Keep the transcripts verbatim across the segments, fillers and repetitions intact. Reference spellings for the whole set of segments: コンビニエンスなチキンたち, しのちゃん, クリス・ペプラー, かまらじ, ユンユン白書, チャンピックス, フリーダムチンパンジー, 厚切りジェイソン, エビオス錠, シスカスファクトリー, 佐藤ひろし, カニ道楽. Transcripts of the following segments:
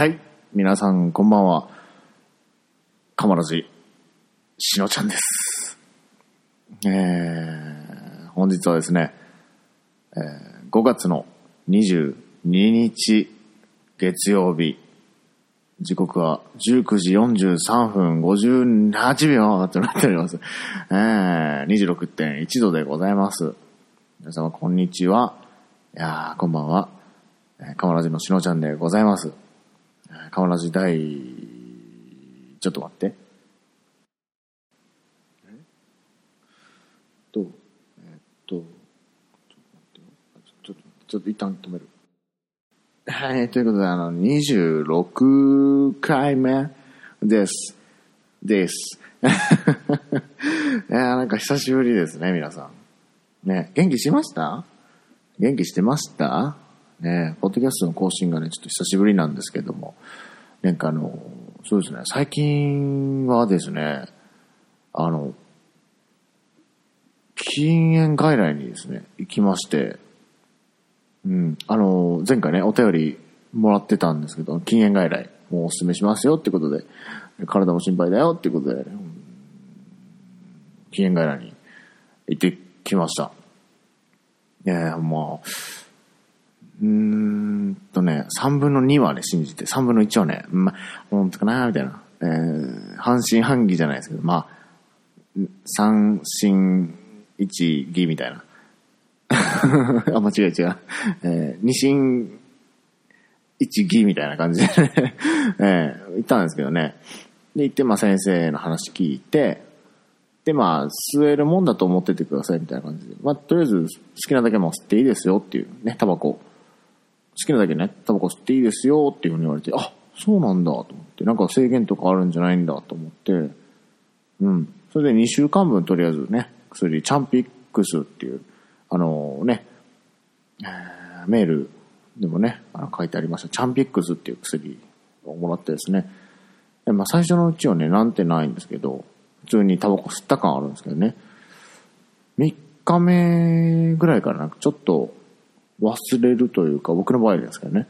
はい、皆さんこんばんは。かまらじしのちゃんです。えー、本日はですね、えー、ごがつのにじゅうににち月曜日、時刻はじゅうくじよんじゅうさんぷんごじゅうはちびょうとなっております、えー、にじゅうろくてんいちどでございます。皆様こんにちは、いやこんばんは、かまらじのしのちゃんでございます。かまらじ第、ちょっと待って。えっと、えっと、ちょっと待ってよ。ちょっと、ちょっと一旦止める。はい、ということで、あの、にじゅうろっかいめです。です。いや、なんか久しぶりですね、皆さん。ね、元気しました？元気してました？ね、ポッドキャストの更新がね、ちょっと久しぶりなんですけども、なんかあの、そうですね、最近はですね、あの、禁煙外来にですね、行きまして、うん、あの、前回ね、お便りもらってたんですけど、禁煙外来、もうお勧めしますよってことで、体も心配だよってことで、うん、禁煙外来に行ってきました。えー、もう、うーんとね、さんぶんのにはね、信じて、さんぶんのいちはね、ま、本当かなみたいな。えー、半信半疑じゃないですけど、まあ、さんしんいちぎみたいな。あ、間違い違う。えー、にしんいちぎみたいな感じでね、えー、行ったんですけどね。で、行って、まあ、先生の話聞いて、で、まあ、吸えるもんだと思っててくださいみたいな感じで。まあ、とりあえず、好きなだけも吸っていいですよっていうね、タバコ。好きなだけね、タバコ吸っていいですよっていうふうに言われて、あ、そうなんだと思って、なんか制限とかあるんじゃないんだと思って、うん。それでにしゅうかんぶんとりあえずね、薬、チャンピックスっていう、あのー、ね、メールでもね、あの書いてありました、チャンピックスっていう薬をもらってですね、でまあ最初のうちはね、なんてないんですけど、普通にタバコ吸った感あるんですけどね、みっかめぐらいからなんかちょっと、忘れるというか、僕の場合ですけどね、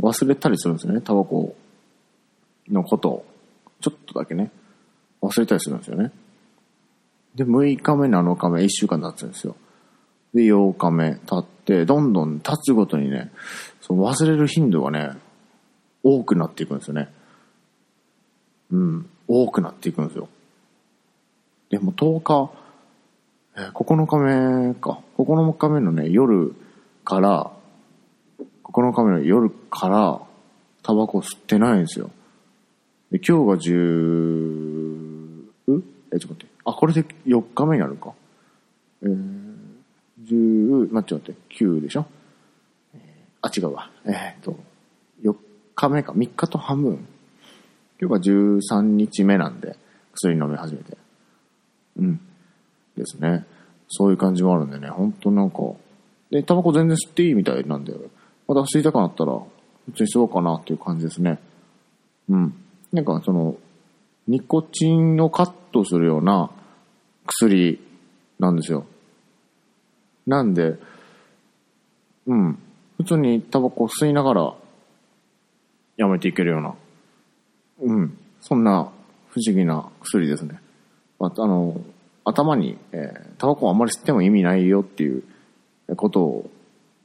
忘れたりするんですよね、タバコのことをちょっとだけね忘れたりするんですよね。でむいかめなのかめいっしゅうかん経つんですよ。でようかめ経って、どんどん経つごとにね、その忘れる頻度がね多くなっていくんですよね。うん、多くなっていくんですよ。でもとおか、ここのかめか、ここのかめのね夜から、ここのかめの夜から、タバコ吸ってないんですよ。で、今日が十、え、ちょっと待って。あ、これでよっかめになるか。えー、十、待って待って、きゅうでしょ、えー、あ、違うわ。えー、っと、よっかめか、みっかと半分。今日がじゅうさんにちめなんで、薬飲み始めて。うん。ですね。そういう感じもあるんでね、ほんとなんか、で、タバコ全然吸っていいみたいなんで、また吸いたくなったら、普通に吸おうかなっていう感じですね。うん。なんかその、ニコチンをカットするような薬なんですよ。なんで、うん。普通にタバコ吸いながら、やめていけるような、うん。そんな不思議な薬ですね。あの、頭に、えー、タバコあんまり吸っても意味ないよっていう、ことを、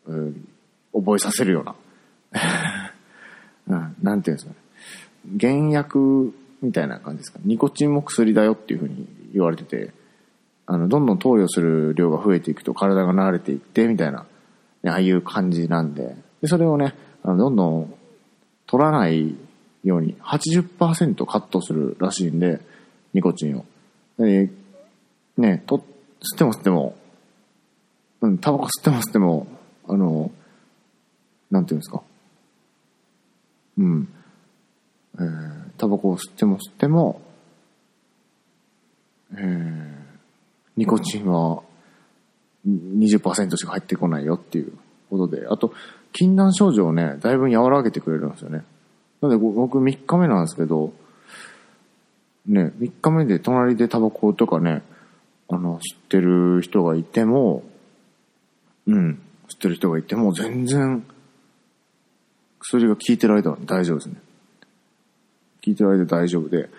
うん、覚えさせるようなな, なんていうんですかね、原薬みたいな感じですか、ニコチンも薬だよっていうふうに言われてて、あのどんどん投与する量が増えていくと体が慣れていってみたいな、ね、ああいう感じなん で, でそれをね、あのどんどん取らないように はちじゅっパーセント カットするらしいんで、ニコチンをでね、と吸っても吸っても、うん、タバコ吸っても吸っても、あの、なんていうんですか。うん。えー、タバコを吸っても吸っても、えー、ニコチンは にじゅっパーセント しか入ってこないよっていうことで、あと、禁断症状をね、だいぶ和らげてくれるんですよね。なので、僕みっかめなんですけど、ね、みっかめで隣でタバコとかね、あの、吸ってる人がいても、うん、吸ってる人がいても全然薬が効いてる間は大丈夫ですね。聞いていただいて大丈夫で、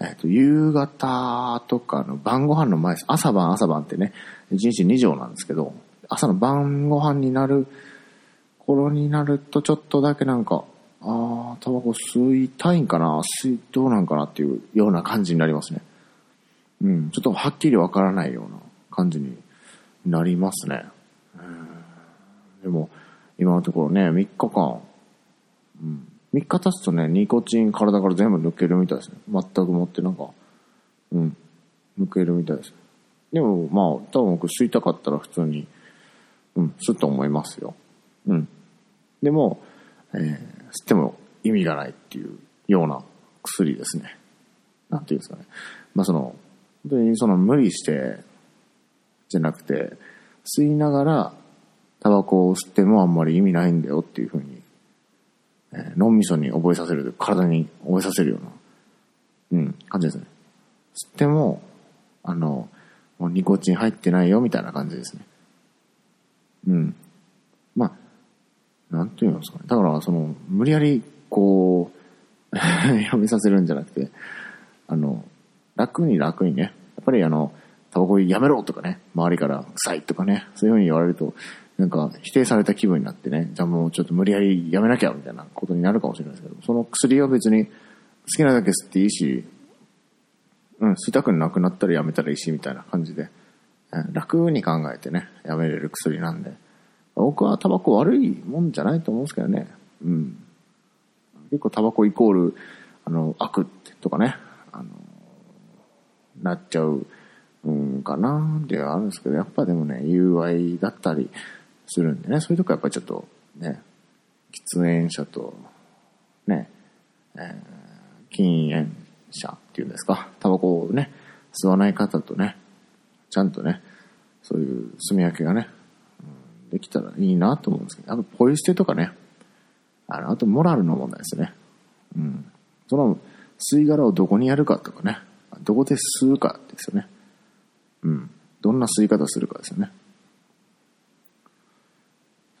えーと、夕方とかの晩ご飯の前です。朝晩朝晩ってね、いちにちに錠なんですけど、朝の晩ご飯になる頃になるとちょっとだけなんか、あー、タバコ吸いたいんかな、吸い、どうなんかなっていうような感じになりますね。うん、ちょっとはっきりわからないような感じになりますね。うん、でも、今のところね、みっかかん、うん、みっか経つとね、ニコチン体から全部抜けるみたいですね。全く持ってなんか、うん、抜けるみたいです。でも、まあ、多分僕吸いたかったら普通に、うん、吸うと思いますよ。うん。でも、えー、吸っても意味がないっていうような薬ですね。なんていうんですかね。まあその、本当にその無理して、じゃなくて、吸いながらタバコを吸ってもあんまり意味ないんだよっていう風に、えー、脳みそに覚えさせる、体に覚えさせるような、うん、感じですね。吸っても、あの、もうニコチン入ってないよみたいな感じですね。うん。まあ、なんていうんですかね。だから、その、無理やり、こう、やめさせるんじゃなくて、あの、楽に楽にね、やっぱりあの、タバコやめろとかね、周りから臭いとかね、そういう風に言われると、なんか否定された気分になってね、じゃあもうちょっと無理やりやめなきゃみたいなことになるかもしれないですけど、その薬は別に好きなだけ吸っていいし、うん、吸いたくなくなったらやめたらいいしみたいな感じで、楽に考えてね、やめれる薬なんで、僕はタバコ悪いもんじゃないと思うんですけどね。うん。結構タバコイコール、あの、悪とかね、あの、なっちゃう、うん、かなっていうのはあるんですけど、やっぱでもね、有害だったりするんでね、そういうとこはやっぱりちょっとね、喫煙者と、ね、えー、禁煙者っていうんですか、タバコをね、吸わない方とね、ちゃんとね、そういう住み分けがね、できたらいいなと思うんですけど、あとポイ捨てとかね、あの、あとモラルの問題ですね。うん。その吸い殻をどこにやるかとかね、どこで吸うかですよね。うん。どんな吸い方するかですよね。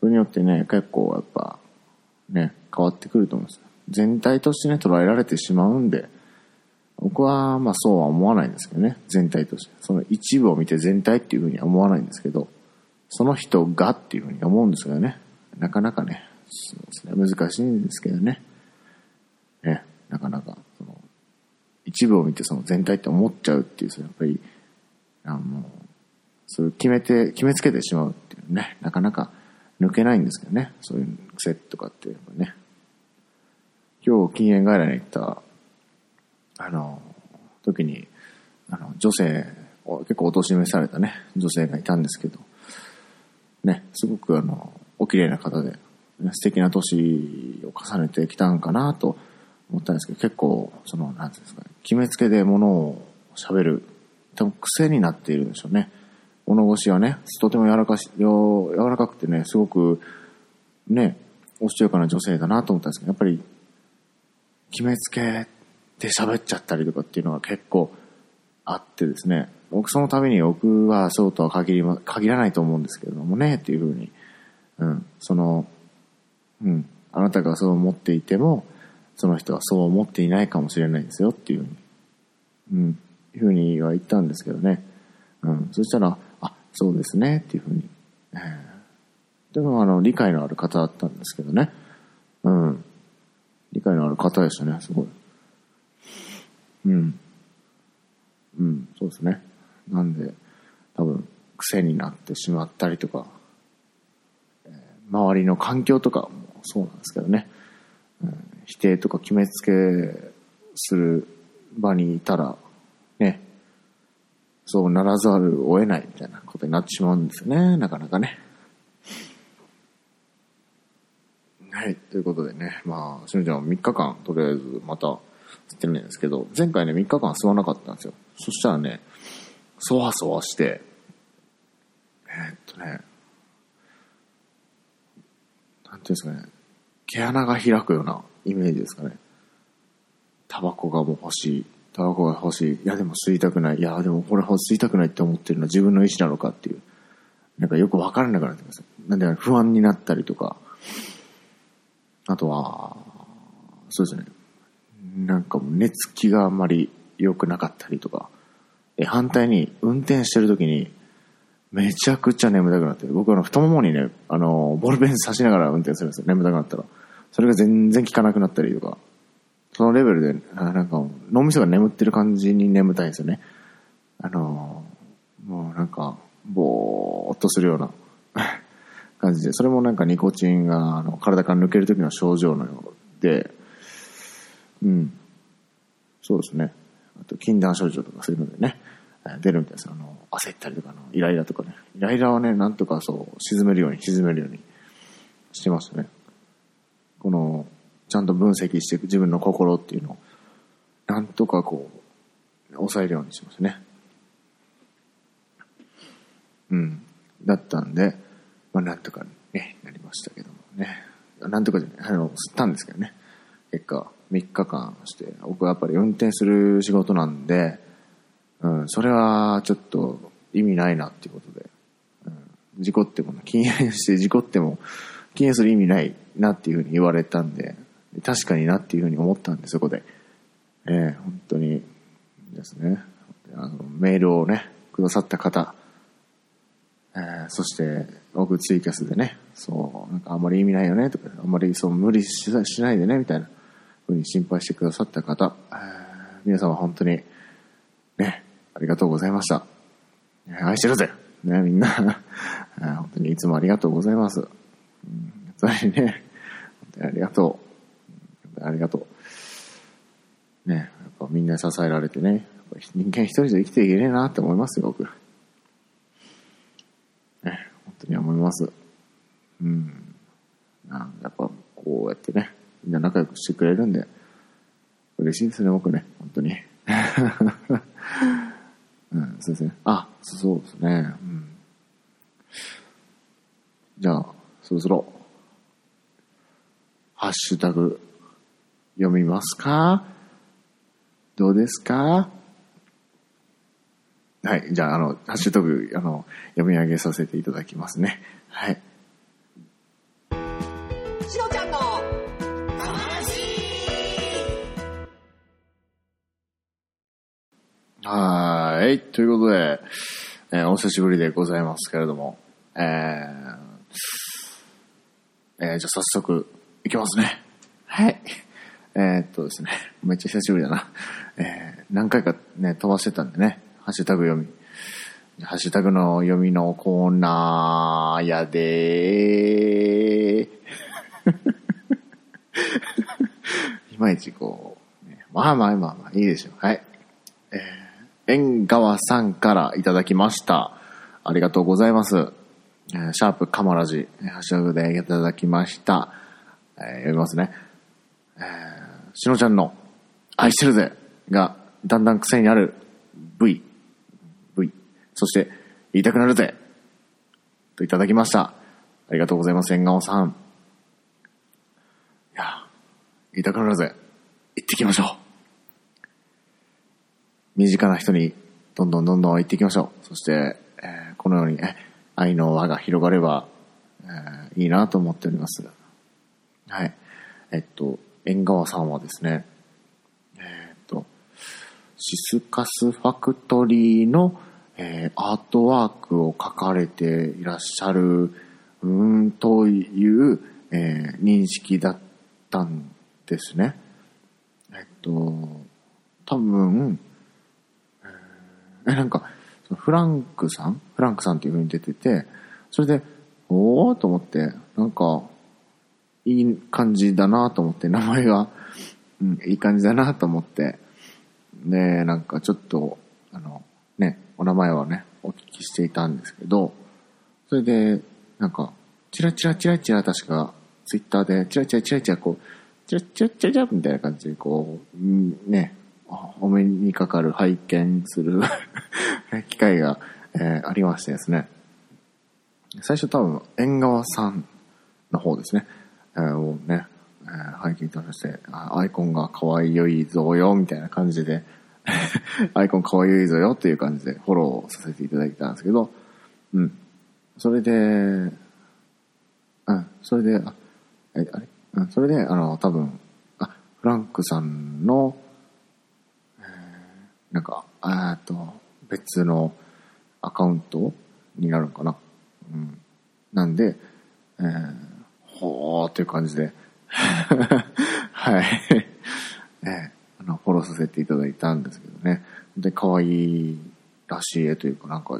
それによってね、結構やっぱね、変わってくると思うんです。全体としてね、捉えられてしまうんで、僕はまあそうは思わないんですけどね、全体として。その一部を見て全体っていうふうには思わないんですけど、その人がっていうふうに思うんですけどね。なかなかね、そうですね、難しいんですけどね。ね、なかなか、その、一部を見てその全体って思っちゃうっていう、やっぱり、あの、そう決めて、決めつけてしまうっていうね、なかなか抜けないんですけどね。そういう癖とかっていうのね。今日、禁煙外来に行った、あの、時に、あの、女性、結構お年めされたね、女性がいたんですけど、ね、すごくあの、お綺麗な方で、ね、素敵な年を重ねてきたんかなと思ったんですけど、結構、その、なんていうんですかね、決めつけで物を喋る、多分癖になっているんでしょうね。物腰はね、とても柔らかし、柔らかくてね、すごく、ね、おしとやかな女性だなと思ったんですけど、やっぱり、決めつけで喋っちゃったりとかっていうのが結構あってですね、僕そのために僕はそうとは限り、限らないと思うんですけれどもね、っていうふうに、うん、その、うん、あなたがそう思っていても、その人はそう思っていないかもしれないんですよっていうふうに、うん、いうふうには言ったんですけどね、うん、そしたら、あ、そうですね、っていうふうに、でもあの、理解のある方だったんですけどね、うん、理解のある方でしたね、すごい、うん、うん、そうですね。なんで、多分、癖になってしまったりとか、周りの環境とかもそうなんですけどね、うん、否定とか決めつけする場にいたら、ね、そうならざるを得ないみたいなことになってしまうんですよね、なかなかね。はい、ということでね、まあ、しのちゃんはみっかかん、とりあえずまた吸ってるんですけど、前回ね、みっかかん吸わなかったんですよ。そしたらね、そわそわして、えー、っとね、なんていうんですかね、毛穴が開くようなイメージですかね。タバコがもう欲しい、タバコが欲しい、いやでも吸いたくない、いやでもこれ吸いたくないって思ってるのは自分の意思なのかっていう、なんかよくわからなくなってます。なんで不安になったりとか、あとは、そうですね、なんかもう寝つきがあんまり良くなかったりとか、反対に運転してる時にめちゃくちゃ眠たくなって、僕は太ももにね、あのボールペン刺しながら運転するんですよ、眠たくなったら。それが全然効かなくなったりとか、そのレベルでなんか脳みそが眠ってる感じに眠たいんですよね。あのもうなんかぼーっとするような感じで、それもなんかニコチンがあの体から抜ける時の症状のようで、うん、そうですね。あと禁断症状とかそういうのでね出るみたいです。あの焦ったりとかのイライラとかね、イライラをねなんとかそう沈めるように沈めるようにしてますね。このちゃんと分析していく自分の心っていうのをなんとかこう抑えるようにしますね。うん、だったんで、まあ、なんとかねなりましたけどもね、なんとかじゃね、あの吸ったんですけどね、結果みっかかんして、僕はやっぱり運転する仕事なんで、うん、それはちょっと意味ないなっていうことで、うん、事故っても禁煙して事故っても禁煙する意味ないなっていうふうに言われたんで、確かになっていうふうに思ったんで、そこで、えー、本当にですね、あのメールをねくださった方、えー、そして僕ツイキャスでね、そうなんかあんまり意味ないよねとか、あんまりそう無理 し, しないでねみたいなふうに心配してくださった方、えー、皆様本当にねありがとうございました。愛してるぜねみんな本当にいつもありがとうございます。うん、本当にね本当にありがとうありがとうね、やっぱみんな支えられてね、やっぱ人間一人じゃ生きていけねえなって思いますよ僕。本当に思います。うん。やっぱこうやってね、みんな仲良くしてくれるんで嬉しいですね僕ね、本当に。うん、そうですね。あ、そうですね。うん。じゃあそろそろハッシュタグ読みますか。どうですか。はい。じゃあ、あの、ハッシュタグ、あの、読み上げさせていただきますね。はい。しのちゃんの、魂はーい。ということで、えー、お久しぶりでございますけれども、えー、えー、じゃあ早速、いきますね。はい。えー、っとですね、めっちゃ久しぶりだな。えー、何回かね、飛ばしてたんでね。ハッシュタグ読み、ハッシュタグの読みのコーナーやでーいまいちこう、ね、まあまあまあまあいいでしょう。はい、えー、縁側さんからいただきました。ありがとうございます。えー、シャープカマラジハッシュタグでいただきました。えー、読みますね。えー、しのちゃんの愛してるぜがだんだん癖になる V V、 そして言いたくなるぜといただきました。ありがとうございます縁側さん。いや、言いたくなるぜ、行ってきましょう。身近な人にどんどんどんどん行ってきましょう。そして、えー、このように、ね、愛の輪が広がれば、えー、いいなと思っております。はい。えっと縁側さんはですね、シスカスファクトリーの、えー、アートワークを描かれていらっしゃるうーんという、えー、認識だったんですね。えっと多分、えー、なんかフランクさんフランクさんっていう風に出てて、それでおーと思って、なんかいい感じだなと思って、名前が、うん、いい感じだなと思って。で、なんかちょっと、あの、ね、お名前はね、お聞きしていたんですけど、それで、なんか、チラチラチラチラ、確か、ツイッターで、チラチラチラチラ、こう、チラチラチラチラ、みたいな感じで、こう、ね、お目にかかる、拝見する、機会が、えー、ありましてですね。最初多分、縁側さんの方ですね、えー、をね、拝見いたして、アイコンが可愛いぞよみたいな感じでアイコン可愛いぞよっていう感じでフォローさせていただいたんですけど、うん、それで、うん、それであれ、うん、それであの多分あフランクさんの、えー、なんか、あーと、別のアカウントになるのかな。うん。なんで、えー、ほーっていう感じで、はい。ね、あの、フォローさせていただいたんですけどね。で、可愛いらしい絵というか、なんか、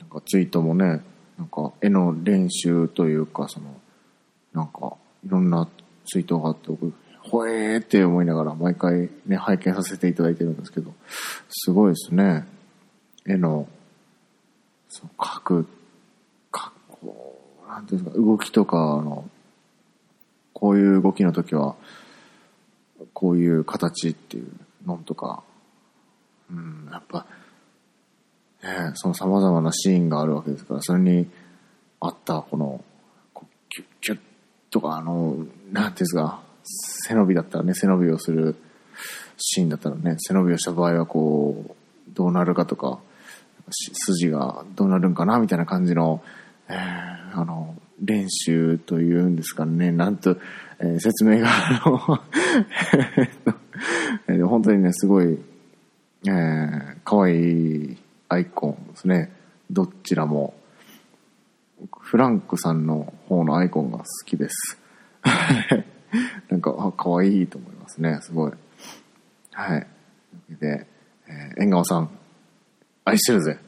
なんかツイートもね、なんか絵の練習というか、その、なんか、いろんなツイートがあって、僕、ほえーって思いながら毎回ね、拝見させていただいてるんですけど、すごいですね。絵の、そう、描く、描く、なんていうんですか、動きとかの、こういう動きの時は、こういう形っていうのとか、うん、やっぱ、ね、その様々なシーンがあるわけですから、それに合った、この、こうキュッキュッとか、あの、なんていうんですか、背伸びだったらね、背伸びをするシーンだったらね、背伸びをした場合はこう、どうなるかとか、筋がどうなるんかなみたいな感じの、えー、あの、練習というんですかね、なんと、えー、説明が、あの、本当にね、すごい、えー、可愛いアイコンですね、どちらも。フランクさんの方のアイコンが好きです。なんか、あ、可愛いと思いますね、すごい。はい。で、えー、縁側さん、愛してるぜ。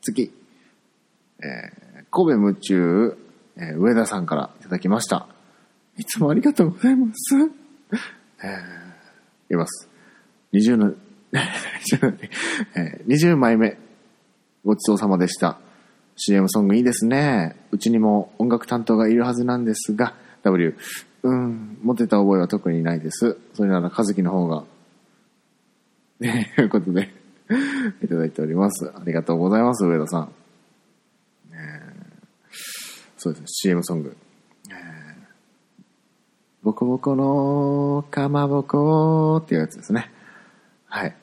次、えー、神戸夢中、えー、上田さんからいただきました。いつもありがとうございます。えー、言います。20の、にじゅうまいめ、ごちそうさまでした。シーエム ソングいいですね。うちにも音楽担当がいるはずなんですが、W、うん、持ってた覚えは特にないです。それなら、かずきの方が。ということで、いただいております。ありがとうございます、上田さん。えー、そうですね、シーエム ソング。えー、ボコボコのかまぼこっていうやつですね。はい。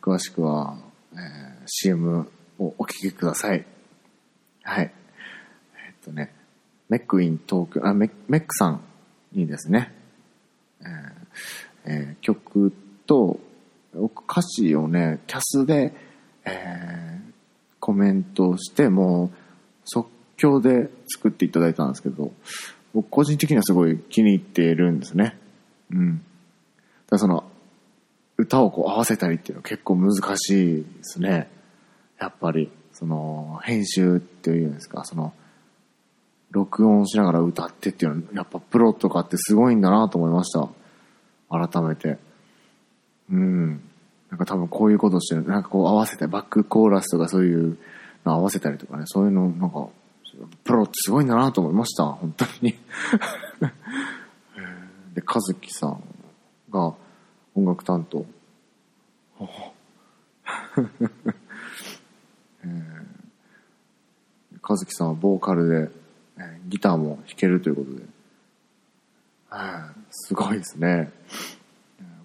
詳しくは、えー、シーエム をお聞きください。はい。えー、っとね。メックイン東京、あ、メック、メックさんにですね、えーえー、曲と歌詞をね、キャスで、えー、コメントして、もう即興で作っていただいたんですけど、僕個人的にはすごい気に入っているんですね。うん。ただその、歌をこう合わせたりっていうのは結構難しいですね。やっぱり、その、編集っていうんですか、その、録音しながら歌ってっていうのはやっぱプロとかってすごいんだなと思いました、改めて。うん。なんか多分こういうことしてる、なんかこう合わせてバックコーラスとかそういうの合わせたりとかね、そういうのなんかプロってすごいんだなと思いました本当に。で、和樹さんが音楽担当。和樹さんはボーカルで。ギターも弾けるということで、はあ、すごいですね。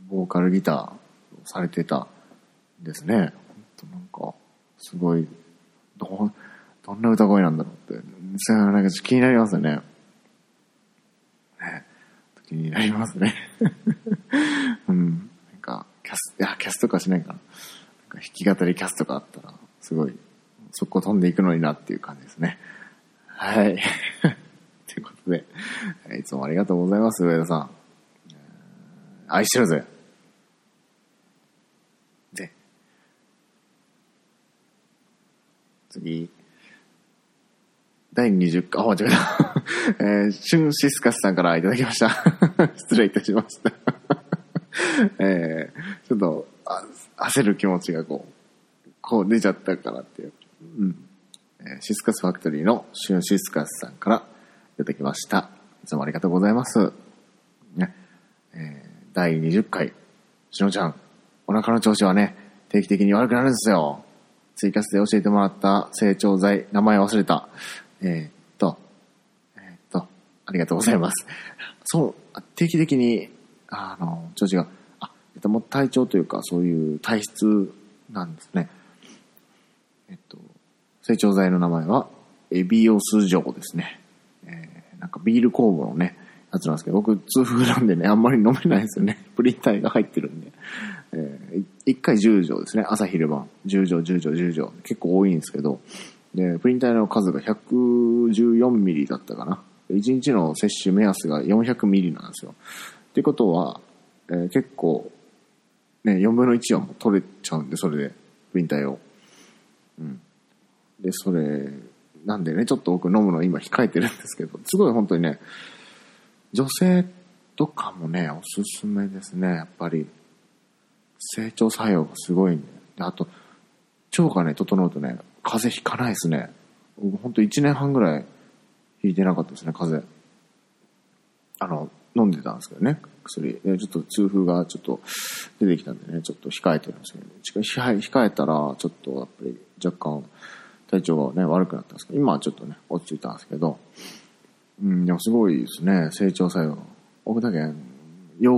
ボーカルギターをされてたんですね。ほんとなんかすごい、どどんな歌声なんだろうって、それはなんか気になりますよね。ね、気になりますね。うん、なんかキャスいやキャスとかしないかな。なんか弾き語りキャスとかあったらすごいそこ飛んでいくのになっていう感じですね。はい。ということで、いつもありがとうございます、上田さん。愛してるぜ。で、次、だいにじゅっかい、あ、間違えた。えー、シュンシスカスさんからいただきました。失礼いたしました、えー。ちょっとあ、焦る気持ちがこう、こう出ちゃったかなっていう。うん、シスカスファクトリーのシュンシスカスさんからいただきました。いつもありがとうございます。ね、えー、だいにじゅっかい、しのちゃん、お腹の調子はね、定期的に悪くなるんですよ。ツイキャスで教えてもらった成長剤、名前忘れた。えー、っと、えー、っと、ありがとうございます。そう、定期的に、あの、調子が、あ、もう体調というか、そういう体質なんですね。えっと、成長剤の名前はエビオス錠ですね、えー、なんかビール酵母のね、やつなんですけど、僕痛風なんでね、あんまり飲めないんですよね。プリン体が入ってるんで、えー、いっかいじゅう錠ですね。朝昼晩じゅう錠じゅう錠じゅう錠、結構多いんですけど、でプリン体の数がひゃくじゅうよんミリだったかな。いちにちの摂取目安がよんひゃくミリなんですよ。っていうことは、えー、結構ね、よんぶんのいちはもう取れちゃうんで、それでプリン体を、うん、でそれなんでね、ちょっと僕飲むの今控えてるんですけど、すごい本当にね、女性とかもね、おすすめですね。やっぱり成長作用がすごいんで、であと腸がね整うとね、風邪ひかないですね。僕ほんといちねんはんぐらいひいてなかったですね、風邪。あの飲んでたんですけどね、薬。ちょっと痛風がちょっと出てきたんでね、ちょっと控えてるんですけど、ね、控えたらちょっとやっぱり若干体調がね悪くなったんですけど、今はちょっとね落ち着いたんですけど、うん、でもすごいですね、成長作用。僕だけヨー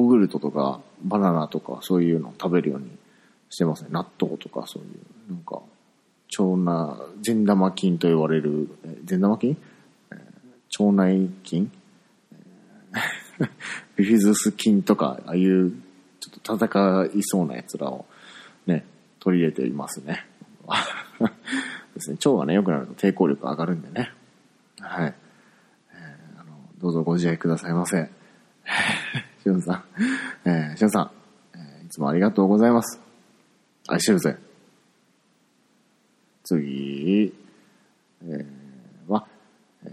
グルトとかバナナとかそういうのを食べるようにしてますね。納豆とかそういうなんか腸内善玉菌と言われる善玉菌、えー、腸内菌、えー、ビフィズス菌とか、ああいうちょっと戦いそうなやつらをね取り入れていますね。ですね、腸がね良くなると抵抗力が上がるんでね、はい、どうぞご自愛くださいませ。しおんさん、えー、しおんさん、えー、いつもありがとうございます。愛してるぜ。次、えー、は、えー、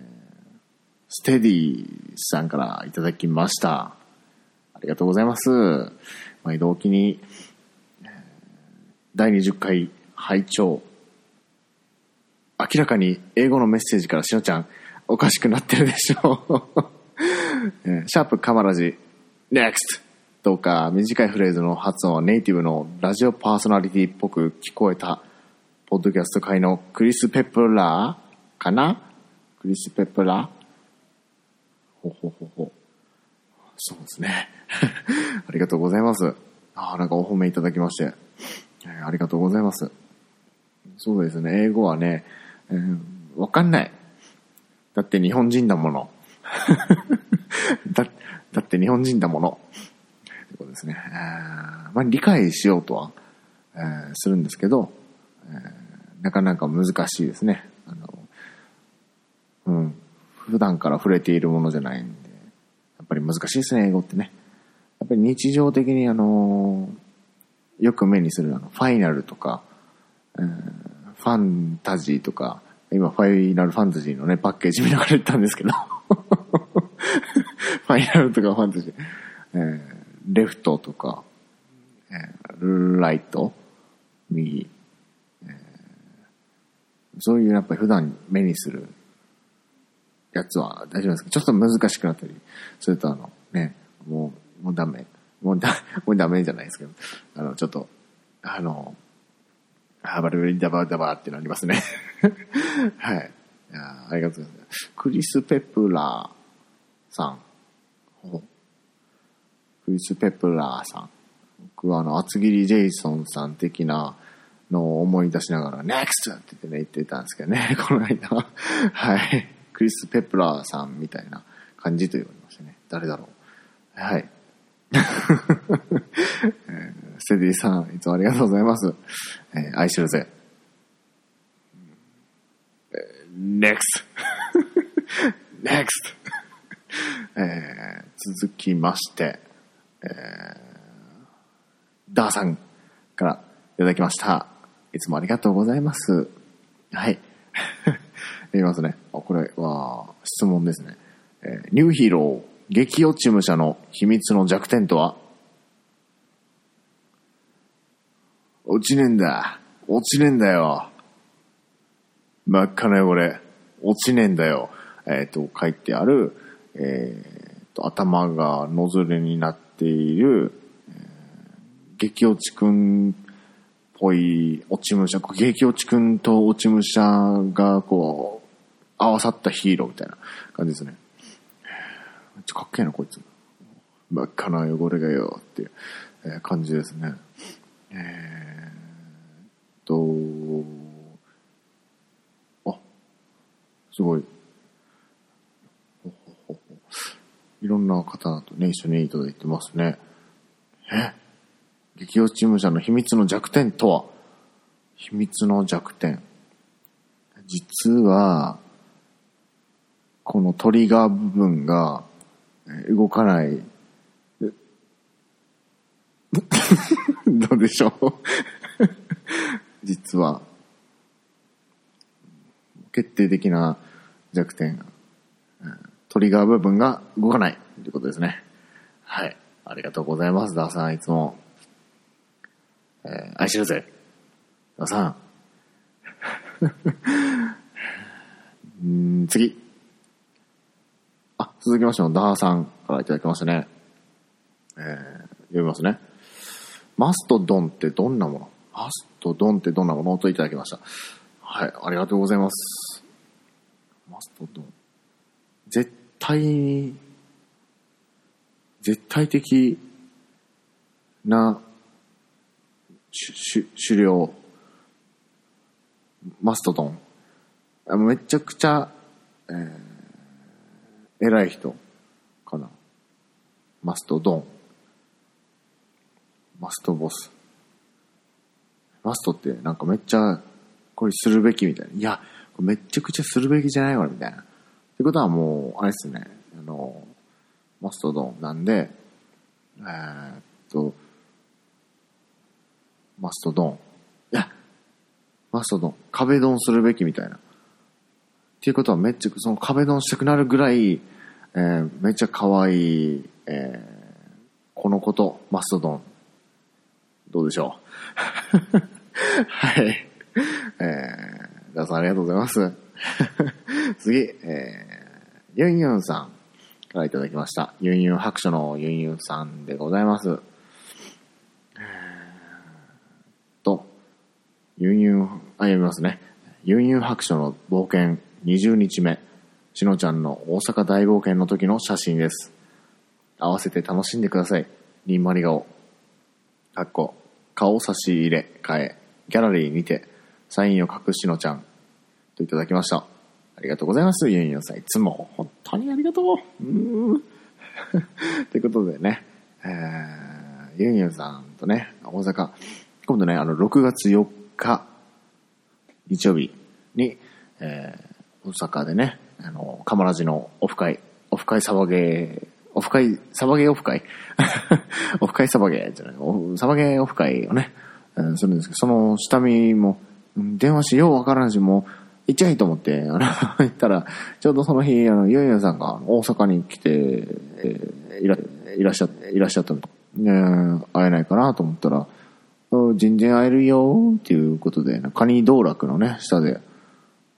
ステディさんからいただきました。ありがとうございます。毎度お気に、えー、だいにじゅっかい拝聴。明らかに英語のメッセージからしおちゃん、おかしくなってるでしょう。シャープカマラジ ネクスト どうか短いフレーズの発音はネイティブのラジオパーソナリティっぽく聞こえたポッドキャスト界のクリス・ペプラーかな。クリス・ペプラー、ほほほほ、そうですね。ありがとうございます。あ、なんかお褒めいただきまして、えー、ありがとうございます。そうですね、英語はね、えー、わかんない。だって日本人だもの。だ, だって日本人だもの。ということですね。えー、まあ理解しようとは、えー、するんですけど、えー、なかなか難しいですね。あの、うん、普段から触れているものじゃないんで、やっぱり難しいですね、英語ってね。やっぱり日常的にあのー、よく目にするあのファイナルとか、えー、ファンタジーとか。今ファイナルファンタジーのねパッケージ見ながら言ったんですけどファイナルとかファンタジー、えー、レフトとか、えー、ライト右、えー、そういうやっぱり普段目にするやつは大丈夫ですけど、ちょっと難しくなったりするとあのね、もうもうダメもうダもうダメじゃないですけど、あのちょっとあのあバリバリダバダバってなりますね。はい、いや。ありがとうございます。クリス・ペプラーさん。クリス・ペプラーさん。僕はあの、厚切りジェイソンさん的なのを思い出しながら、ネクスト って言ってね、言ってたんですけどね、この間。はい。クリス・ペプラーさんみたいな感じと言われましたね。誰だろう。はい。セディさん、いつもありがとうございます。えー、愛してるぜ。ネクスト えー、続きまして、えー、ダーさんからいただきました。いつもありがとうございます。はい。いきますね。あ、これは質問ですね。えー、ニューヒーロー。激落ち武者の秘密の弱点とは？落ちねえんだ。落ちねえんだよ。真っ赤な汚れ。落ちねえんだよ。えっと、書いてある、えっと、頭がノズルになっている、えー、激落ちくんっぽい落ち武者。激落ちくんと落ち武者がこう、合わさったヒーローみたいな感じですね。めっちゃかっけえなこいつ。真っ赤な汚れがよっていう感じですね。えー、っとあ、すごい。いろんな方とね、一緒にいただいてますね。え激落ち武者の秘密の弱点とは？秘密の弱点。実は、このトリガー部分が動かない。どうでしょう実は、決定的な弱点、トリガー部分が動かないということですね。はい。ありがとうございます、ダーさん、いつも。えー、愛してるぜ、ダーさん。んー次。あ、続きましてのダーさんからいただきましたね。えー、読みますね。マストドンってどんなもの？マストドンってどんなもの？といただきました。はい、ありがとうございます。マストドン。絶対に、絶対的な種量。マストドン。めちゃくちゃ、えー、偉い人かな。マストドン。マストボス。マストってなんかめっちゃ、これするべきみたいな。いや、めちゃくちゃするべきじゃないわ、みたいな。ってことはもう、あれですね。あの、マストドンなんで、えー、っと、マストドン。いや、マストドン。壁ドンするべきみたいな。っていうことはめっちゃ、その壁ドンしたくなるぐらい、えー、めっちゃ可愛い、えー、このこと、マストドン。どうでしょうはい。えー、ダーさんありがとうございます。次、えー、ユンユンさんからいただきました。ユンユン白書のユンユンさんでございます。えー、と、ユンユン、あ、読みますね。ユンユン白書の冒険にじゅうにちめ、しのちゃんの大阪大冒険の時の写真です。合わせて楽しんでください。にんまり顔。かっこ顔差し入れ替えギャラリーにてサインを書くしのちゃんといただきました。ありがとうございます、ゆんゆんさん、いつも本当にありがとう、うーんということでね、えー、ゆんゆんさんとね、大阪今度ね、あのろくがつよっか日曜日に、えー、大阪でね、あのカマラジのオフ会オフ会サバゲーオフ会、サバゲーオフ会オフ会サバゲーじゃない、サバゲーオフ会をね、うん、するんですけど、その下見も、電話しようわからんし、もう、行っちゃいと思って、あの、行ったら、ちょうどその日、あの、ゆうゆうさんが大阪に来て、えー、いら、いらっしゃった、いらっしゃったの。ね、会えないかなと思ったら、全然会えるよ、っていうことで、カニ道楽のね、下で、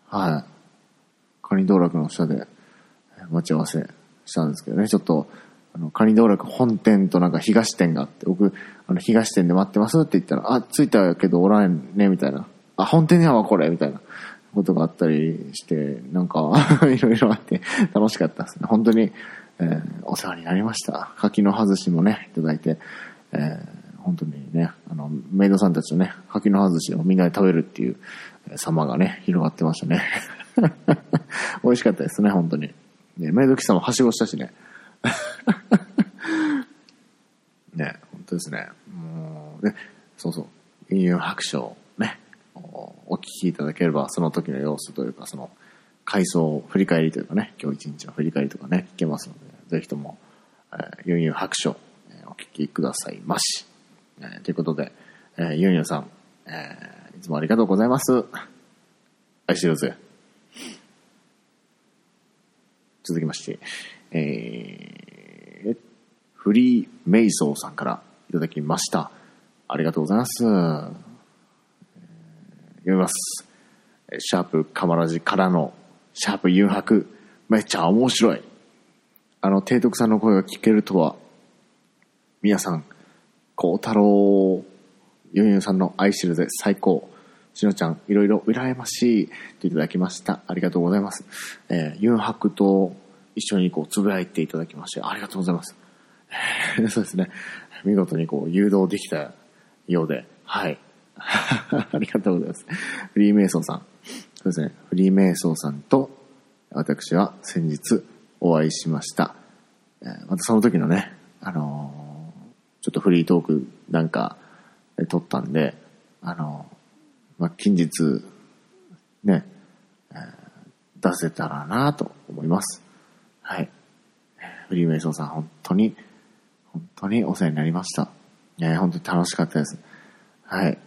はい。カニ道楽の下で、待ち合わせ。したんですけどね、ちょっとあのカニ道楽本店となんか東店があって、僕あの東店で待ってますって言ったら、あ、着いたけどおらんねみたいな、あ、本店やわこれみたいなことがあったりして、なんかいろいろあって楽しかったですね、本当に、えー、お世話になりました。柿の外しもねいただいて、えー、本当にね、あのメイドさんたちのね柿の外しをみんなで食べるっていう様がね広がってましたね美味しかったですね、本当にね、メイドキさんもはしごしたしね。ね、本当ですね。もうね、そうそう。ユンユン白書をね、お聞きいただければ、その時の様子というか、その、回想、振り返りというかね、今日一日の振り返りとかね、聞けますので、ぜひとも、ユンユン白書、お聞きくださいまし。えー、ということで、えー、ユンユンさん、えー、いつもありがとうございます。愛してるぜ。続きまして、えー、フリーメイソーさんからいただきました。ありがとうございます。えー、読みます。シャープカマラジからのシャープ誘白、めっちゃ面白い。あの提督さんの声が聞けるとは、皆さん、幸太郎、ユンユンさんの愛してるぜ最高。しのちゃん、いろいろ羨ましいといただきました。ありがとうございます。えー、ユンハクと一緒にこう、つぶやいていただきまして、ありがとうございます。そうですね。見事にこう、誘導できたようで、はい。ありがとうございます。フリーメイソーさん。そうですね。フリーメイソーさんと、私は先日お会いしました。またその時のね、あのー、ちょっとフリートークなんか撮ったんで、あのー、まあ、近日、ね、出せたらなと思います。はい。フリーメイソンさん、本当に、本当にお世話になりました。ね、本当に楽しかったです。はい。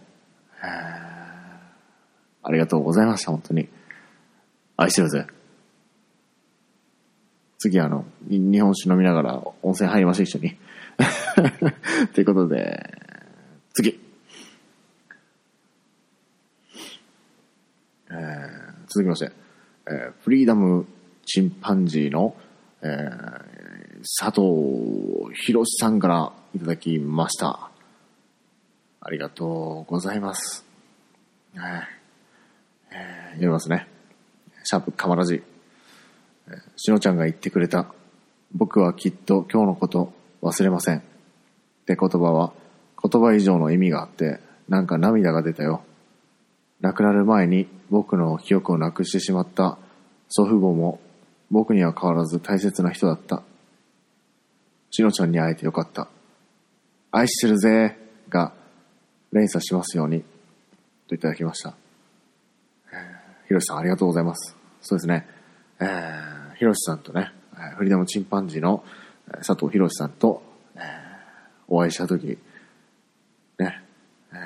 ありがとうございました、本当に。愛してるぜ。次、あの、日本酒飲みながら温泉入りましょう、一緒に。ということで、次。えー、続きまして、えー、フリーダムチンパンジーの、えー、佐藤博さんからいただきました。ありがとうございます。えーえー、読みますね。シャープかまらじ。しのちゃんが言ってくれた僕はきっと今日のこと忘れませんって言葉は言葉以上の意味があって、なんか涙が出たよ。亡くなる前に僕の記憶をなくしてしまった祖父母も僕には変わらず大切な人だった。しのちゃんに会えてよかった。愛してるぜが連鎖しますようにといただきました。ひろしさん、ありがとうございます。そうですね、えーひろしさんとね、フリーダムチンパンジーの佐藤ひろしさんと、えー、お会いしたとき、ね、えー、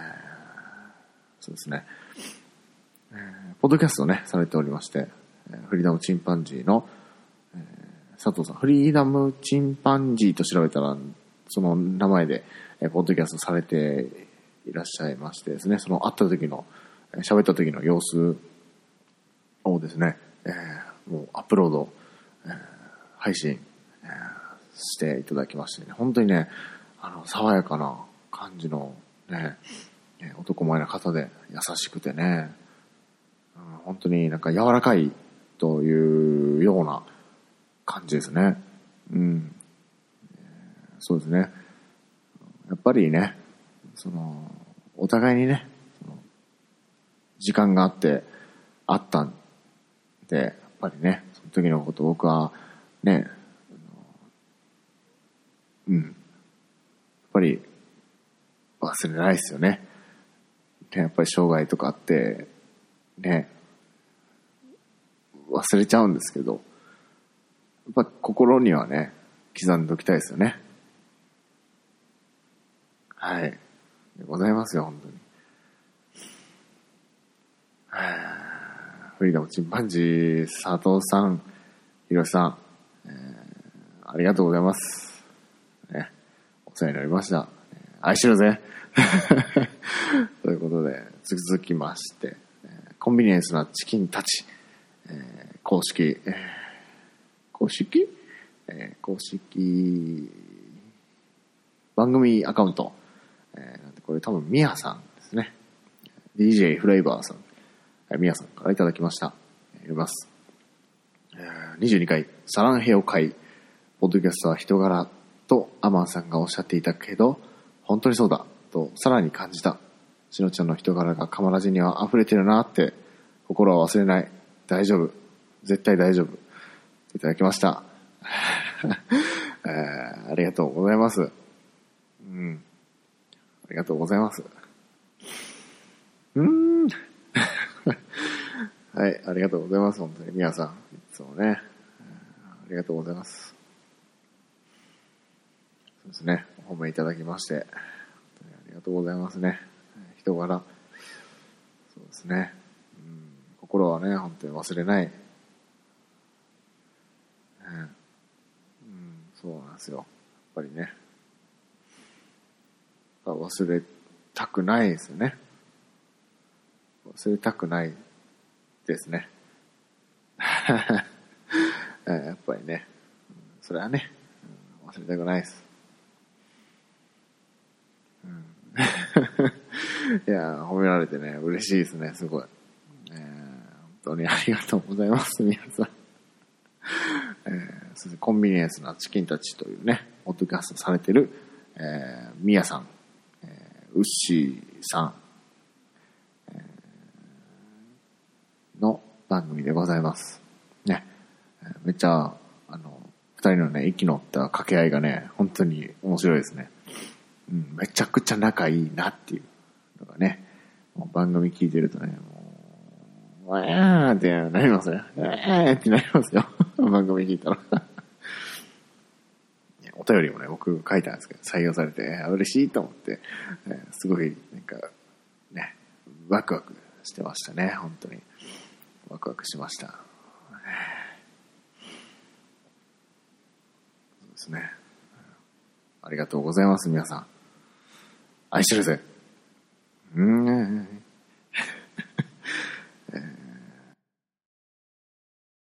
そうですね、えー、ポッドキャストをね、されておりまして、フリーダムチンパンジーの、えー、佐藤さん、フリーダムチンパンジーと調べたら、その名前で、えー、ポッドキャストされていらっしゃいましてですね、その会った時の、喋った時の様子をですね、えー、もうアップロード、配信していただきましてね、本当にね、あの、爽やかな感じのね、男前な方で優しくてね、うん、本当になんか柔らかいというような感じですね。うん。そうですね。やっぱりね、その、お互いにね、その時間があって、あったんで、やっぱりね、その時のこと僕は、ね、うん、やっぱり忘れないですよね。ね、やっぱり障害とかあってね、忘れちゃうんですけど、やっぱ心にはね、刻んでおきたいですよね。はい、ございますよ、本当に。フリーダムチンパンジー佐藤さん、ひろしさん、えー、ありがとうございます、ね。お世話になりました。愛してるぜ。ということで、続きまして、コンビニエンスなチキンたち、えー、公式、えー、公式、えー、公式番組アカウント、えー、なんでこれ多分ミヤさんですね。ディージェー フレイバーさん、えー、ミヤさんからいただきました。読みます。にじゅうにかいサランヘヨ会ポッドキャストは人柄とアマンさんがおっしゃっていたけど、本当にそうだとさらに感じた。しのちゃんの人柄がカマラジには溢れてるなって、心は忘れない、大丈夫、絶対大丈夫、いただきました。、えー、ありがとうございます。うん、ありがとうございます。うーん。はい、ありがとうございます。本当に皆さん、いつもね、ありがとうございます。そうですね、お褒めいただきまして、本当にありがとうございますね。人柄、そうですね、うん、心はね、本当に忘れない、うんうん。そうなんですよ。やっぱりね、忘れたくないですよね。忘れたくない。ですね。やっぱりね、それはね、忘れたくないです。うん、いや、褒められてね、嬉しいですね、すごい。えー、本当にありがとうございます、皆さん。えー、そしてコンビニエンスなチキンたちというね、ポッドキャストされてる、えー、ミヤさん、えー、ウッシーさん、の番組でございます。ね。めっちゃ、あの、二人のね、息の合った掛け合いがね、本当に面白いですね。うん、めちゃくちゃ仲いいなっていうのがね、もう番組聞いてるとね、もう、わーってなりますね。わーってなりますよ。番組聞いたら。お便りもね、僕書いたんですけど、採用されて、嬉しいと思って、すごい、なんか、ね、ワクワクしてましたね、本当に。ワクワクしました。そうですね。ありがとうございます、皆さん。愛してるぜ。うん。